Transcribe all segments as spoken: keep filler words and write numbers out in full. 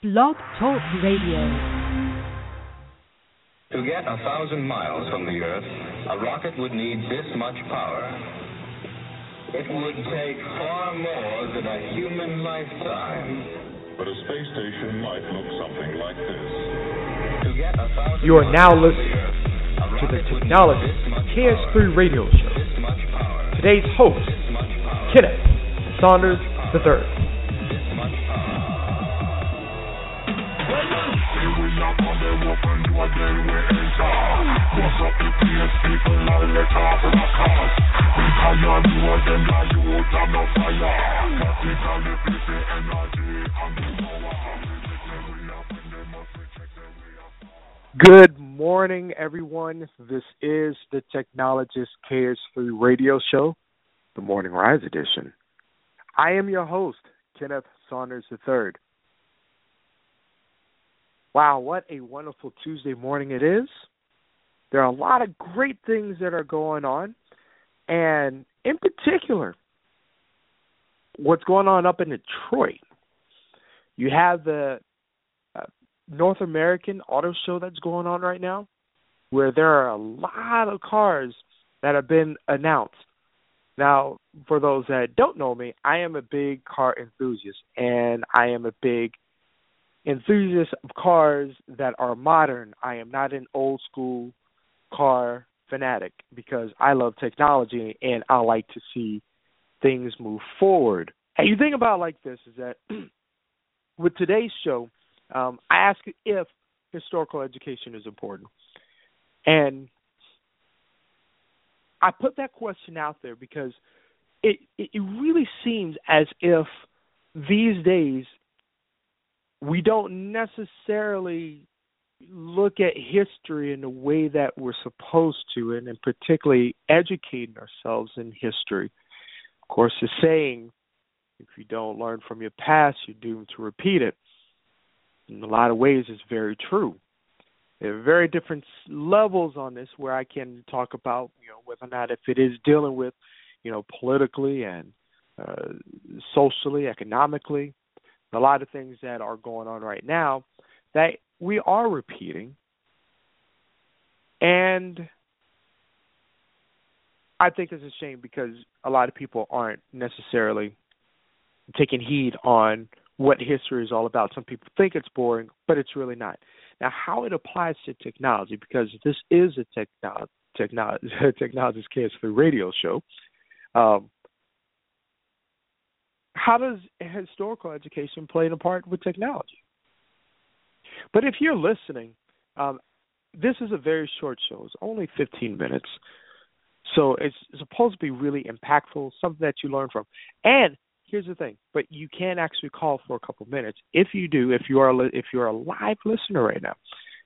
Blog Talk Radio. To get a thousand miles from the Earth, a rocket would need this much power. It would take far more than a human lifetime. But a space station might look something like this. To get a thousand you are now listening to the Technologist K S three radio show. Today's host, Kenneth Saunders the third. Good morning, everyone. This is the Technologist K S three radio show, the Morning Rise Edition. I am your host, Kenneth Saunders the third. Wow, what a wonderful Tuesday morning it is. There are a lot of great things that are going on, and in particular, what's going on up in Detroit. You have the uh, North American Auto Show that's going on right now, where there are a lot of cars that have been announced. Now, for those that don't know me, I am a big car enthusiast, and I am a big enthusiast of cars that are modern. I am not an old school car fanatic because I love technology and I like to see things move forward. And you think about it like this is that with today's show, um, I ask if historical education is important. And I put that question out there because it, it, it really seems as if these days we don't necessarily look at history in the way that we're supposed to, and, and particularly educating ourselves in history. Of course, the saying, if you don't learn from your past, you're doomed to repeat it. In a lot of ways, it's very true. There are very different levels on this where I can talk about, you know, whether or not if it is dealing with, you know, politically and uh, socially, economically, a lot of things that are going on right now that we are repeating. And I think it's a shame because a lot of people aren't necessarily taking heed on what history is all about. Some people think it's boring, but it's really not. Now, how it applies to technology, because this is a technolo- technolo- Technologist K S three radio show, um, how does historical education play a part with technology? But if you're listening, um, this is a very short show. It's only fifteen minutes. So it's supposed to be really impactful, something that you learn from. And here's the thing, but you can actually call for a couple minutes. If you do, if you are if you're a live listener right now,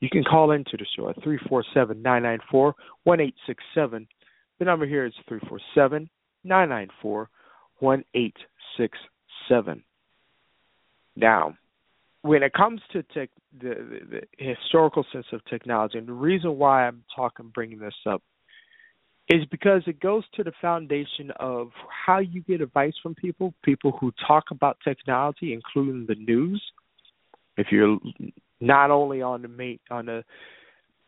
you can call into the show at three four seven, nine nine four, one eight six seven. The number here is three four seven, nine nine four, one eight six seven. Now, when it comes to tech, the, the, the historical sense of technology, and the reason why I'm talking, bringing this up, is because it goes to the foundation of how you get advice from people, people who talk about technology, including the news. If you're not only on the ma- on the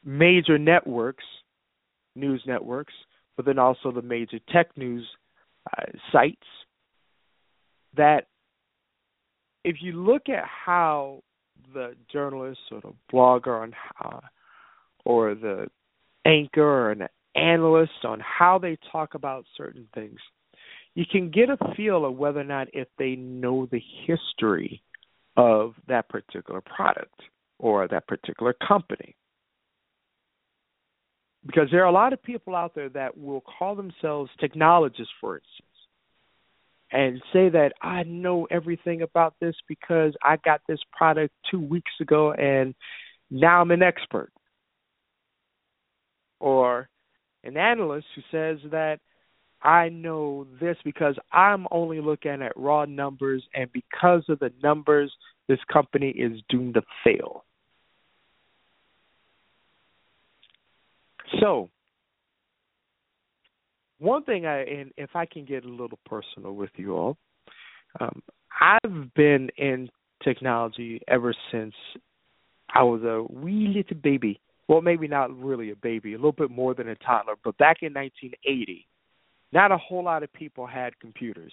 major networks, news networks, but then also the major tech news uh, sites, that if you look at how the journalist or the blogger on how, or the anchor or an analyst on how they talk about certain things, you can get a feel of whether or not if they know the history of that particular product or that particular company. Because there are a lot of people out there that will call themselves technologists, for instance. and say that I know everything about this because I got this product two weeks ago and now I'm an expert. Or an analyst who says that I know this because I'm only looking at raw numbers, and because of the numbers, this company is doomed to fail. So, one thing, I, and if I can get a little personal with you all, um, I've been in technology ever since I was a wee little baby. Well, maybe not really a baby, a little bit more than a toddler, but back in nineteen eighty, not a whole lot of people had computers.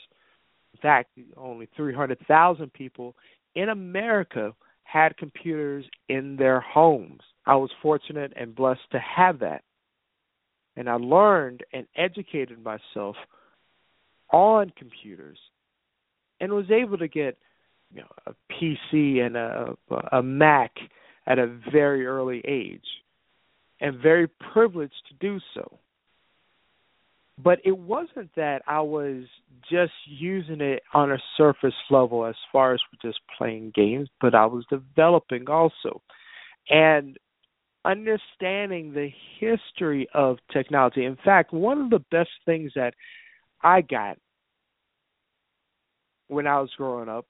In fact, only three hundred thousand people in America had computers in their homes. I was fortunate and blessed to have that. And I learned and educated myself on computers and was able to get, you know, a P C and a, a Mac at a very early age, and very privileged to do so. But it wasn't that I was just using it on a surface level as far as just playing games, but I was developing also. And understanding the history of technology. In fact, one of the best things that I got when I was growing up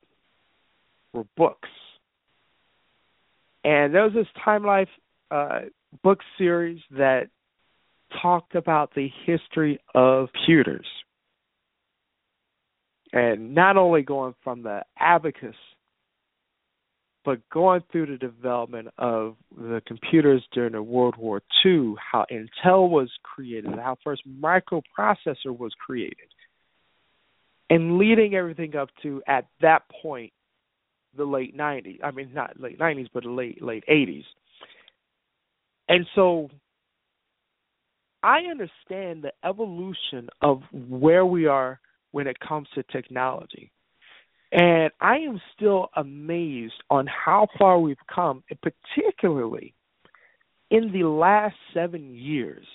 were books. And there was this Time Life uh, book series that talked about the history of computers. And not only going from the abacus, but going through the development of the computers during the World War Two, how Intel was created, how first microprocessor was created, and leading everything up to, at that point, the late nineties. I mean, not late nineties, but the late late eighties. And so I understand the evolution of where we are when it comes to technology. And I am still amazed on how far we've come, and particularly in the last seven years,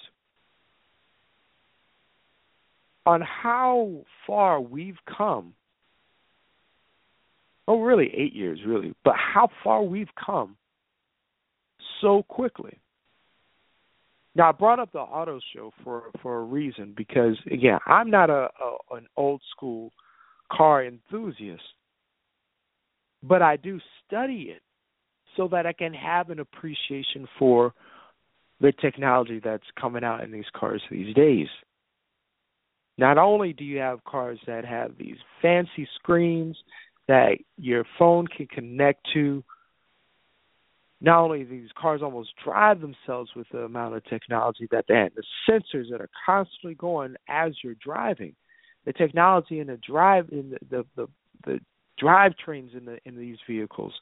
on how far we've come. Oh, really, eight years, really. But how far we've come so quickly. Now, I brought up the auto show for, for a reason because, again, I'm not a, a an old-school car enthusiast, but I do study it so that I can have an appreciation for the technology that's coming out in these cars these days. Not only do you have cars that have these fancy screens that your phone can connect to, not only these cars almost drive themselves with the amount of technology that they have, the sensors that are constantly going as you're driving, the technology in the drive in the the, the, the drivetrains in the in these vehicles,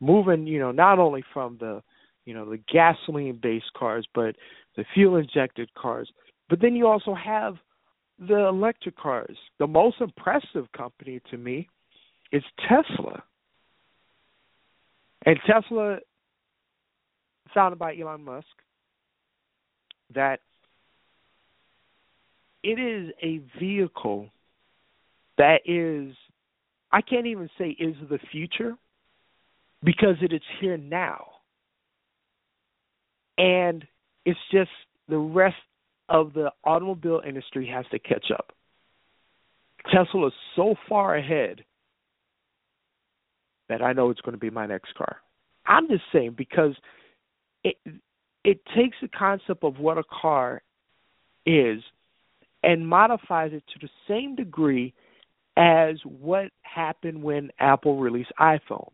moving, you know, not only from the, you know, the gasoline based cars, but the fuel injected cars. But then you also have the electric cars. The most impressive company to me is Tesla. And Tesla, founded by Elon Musk, that it is a vehicle that is, I can't even say is the future, because it is here now. And it's just the rest of the automobile industry has to catch up. Tesla is so far ahead that I know it's going to be my next car. I'm just saying because it, it takes the concept of what a car is and modifies it to the same degree as what happened when Apple released iPhone.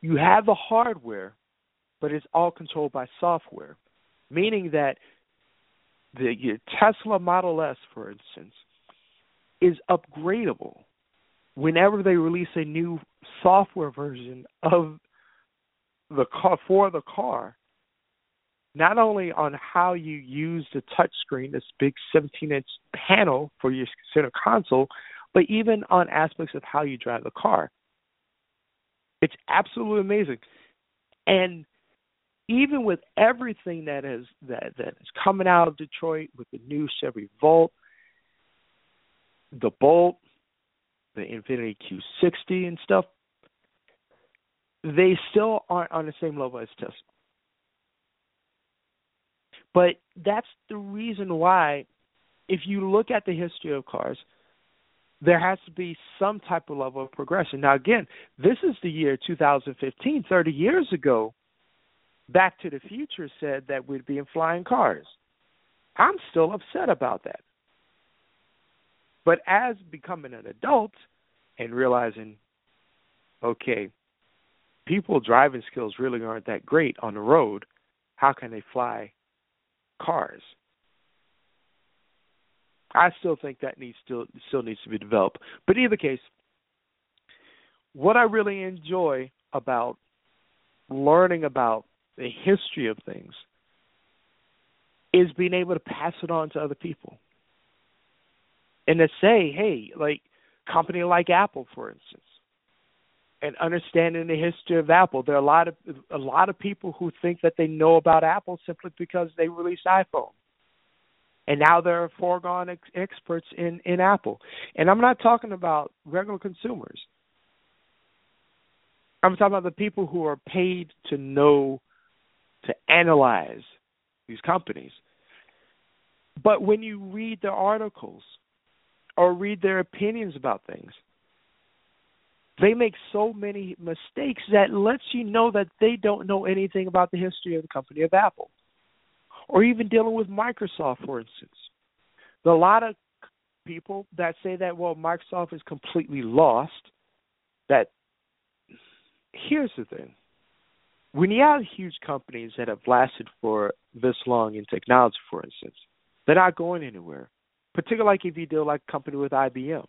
You have the hardware, but it's all controlled by software, meaning that the your Tesla Model S, for instance, is upgradable whenever they release a new software version of the car, for the car. Not only on how you use the touchscreen, this big seventeen-inch panel for your center console, but even on aspects of how you drive the car. It's absolutely amazing. And even with everything that is that, that is coming out of Detroit, with the new Chevy Volt, the Bolt, the Infiniti Q sixty and stuff, they still aren't on the same level as Tesla. But that's the reason why, if you look at the history of cars, there has to be some type of level of progression. Now, again, this is the year two thousand fifteen, thirty years ago, Back to the Future said that we'd be in flying cars. I'm still upset about that. But as becoming an adult and realizing, okay, people driving skills really aren't that great on the road, how can they fly cars? I still think that needs to, still needs to be developed. But in either case, what I really enjoy about learning about the history of things is being able to pass it on to other people. And to say, hey, like company like Apple, for instance, and understanding the history of Apple. There are a lot of a lot of people who think that they know about Apple simply because they released iPhone. And now they're foregone ex- experts in, in Apple. And I'm not talking about regular consumers. I'm talking about the people who are paid to know, to analyze these companies. But when you read their articles or read their opinions about things, they make so many mistakes that lets you know that they don't know anything about the history of the company of Apple. Or even dealing with Microsoft, for instance. There are a lot of people that say that, well, Microsoft is completely lost. That here's the thing. When you have huge companies that have lasted for this long in technology, for instance, they're not going anywhere. Particularly like if you deal like a company with I B M.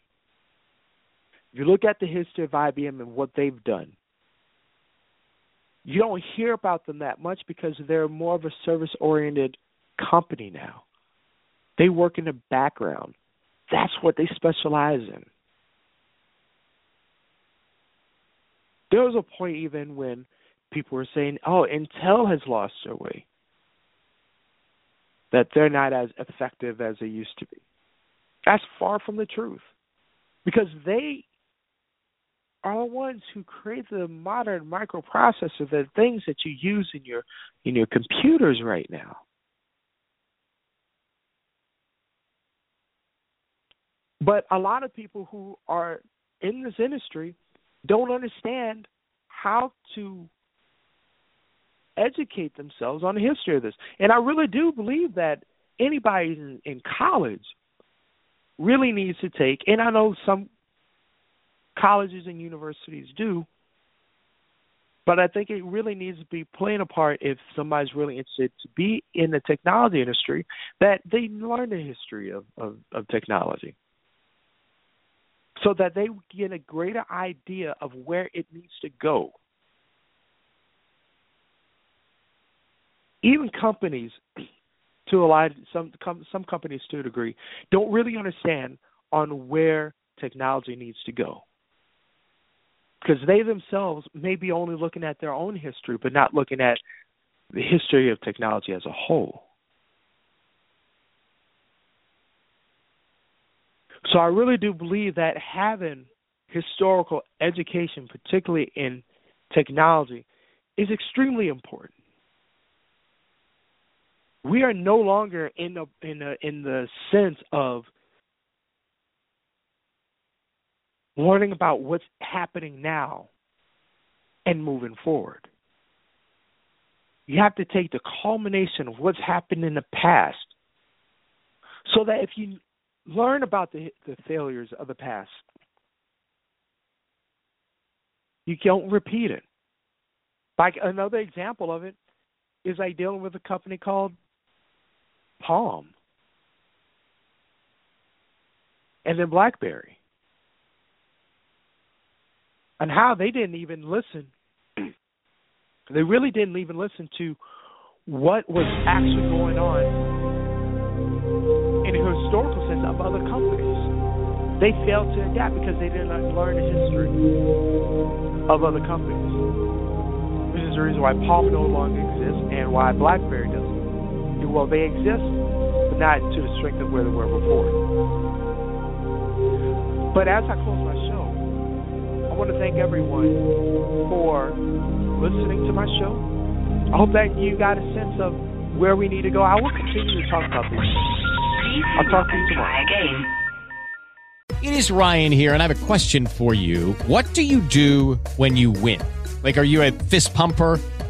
If you look at the history of I B M and what they've done, you don't hear about them that much because they're more of a service-oriented company now. They work in the background. That's what they specialize in. There was a point even when people were saying, oh, Intel has lost their way, that they're not as effective as they used to be. That's far from the truth because they are the ones who create the modern microprocessor, the things that you use in your in your computers right now. But a lot of people who are in this industry don't understand how to educate themselves on the history of this. And I really do believe that anybody in, in college really needs to take, and I know some colleges and universities do, but I think it really needs to be playing a part if somebody's really interested to be in the technology industry, that they learn the history of, of, of technology so that they get a greater idea of where it needs to go. Even companies, to a lot, some some companies to a degree, don't really understand on where technology needs to go. Because they themselves may be only looking at their own history, but not looking at the history of technology as a whole. So I really do believe that having historical education, particularly in technology, is extremely important. We are no longer in the in the in the sense of learning about what's happening now and moving forward. You have to take the culmination of what's happened in the past so that if you learn about the, the failures of the past, you don't repeat it. Like another example of it is like dealing with a company called Palm and then BlackBerry. And how they didn't even listen. They really didn't even listen to what was actually going on in the historical sense of other companies. They failed to adapt because they did not learn the history of other companies. This is the reason why Palm no longer exists and why BlackBerry doesn't. Well, they exist, but not to the strength of where they were before. But as I close my show, I want to thank everyone for listening to my show. I hope that you got a sense of where we need to go. I will continue to talk about this. I'll talk to you tomorrow. It is Ryan here, and I have a question for you. What do you do when you win? Like, are you a fist pumper,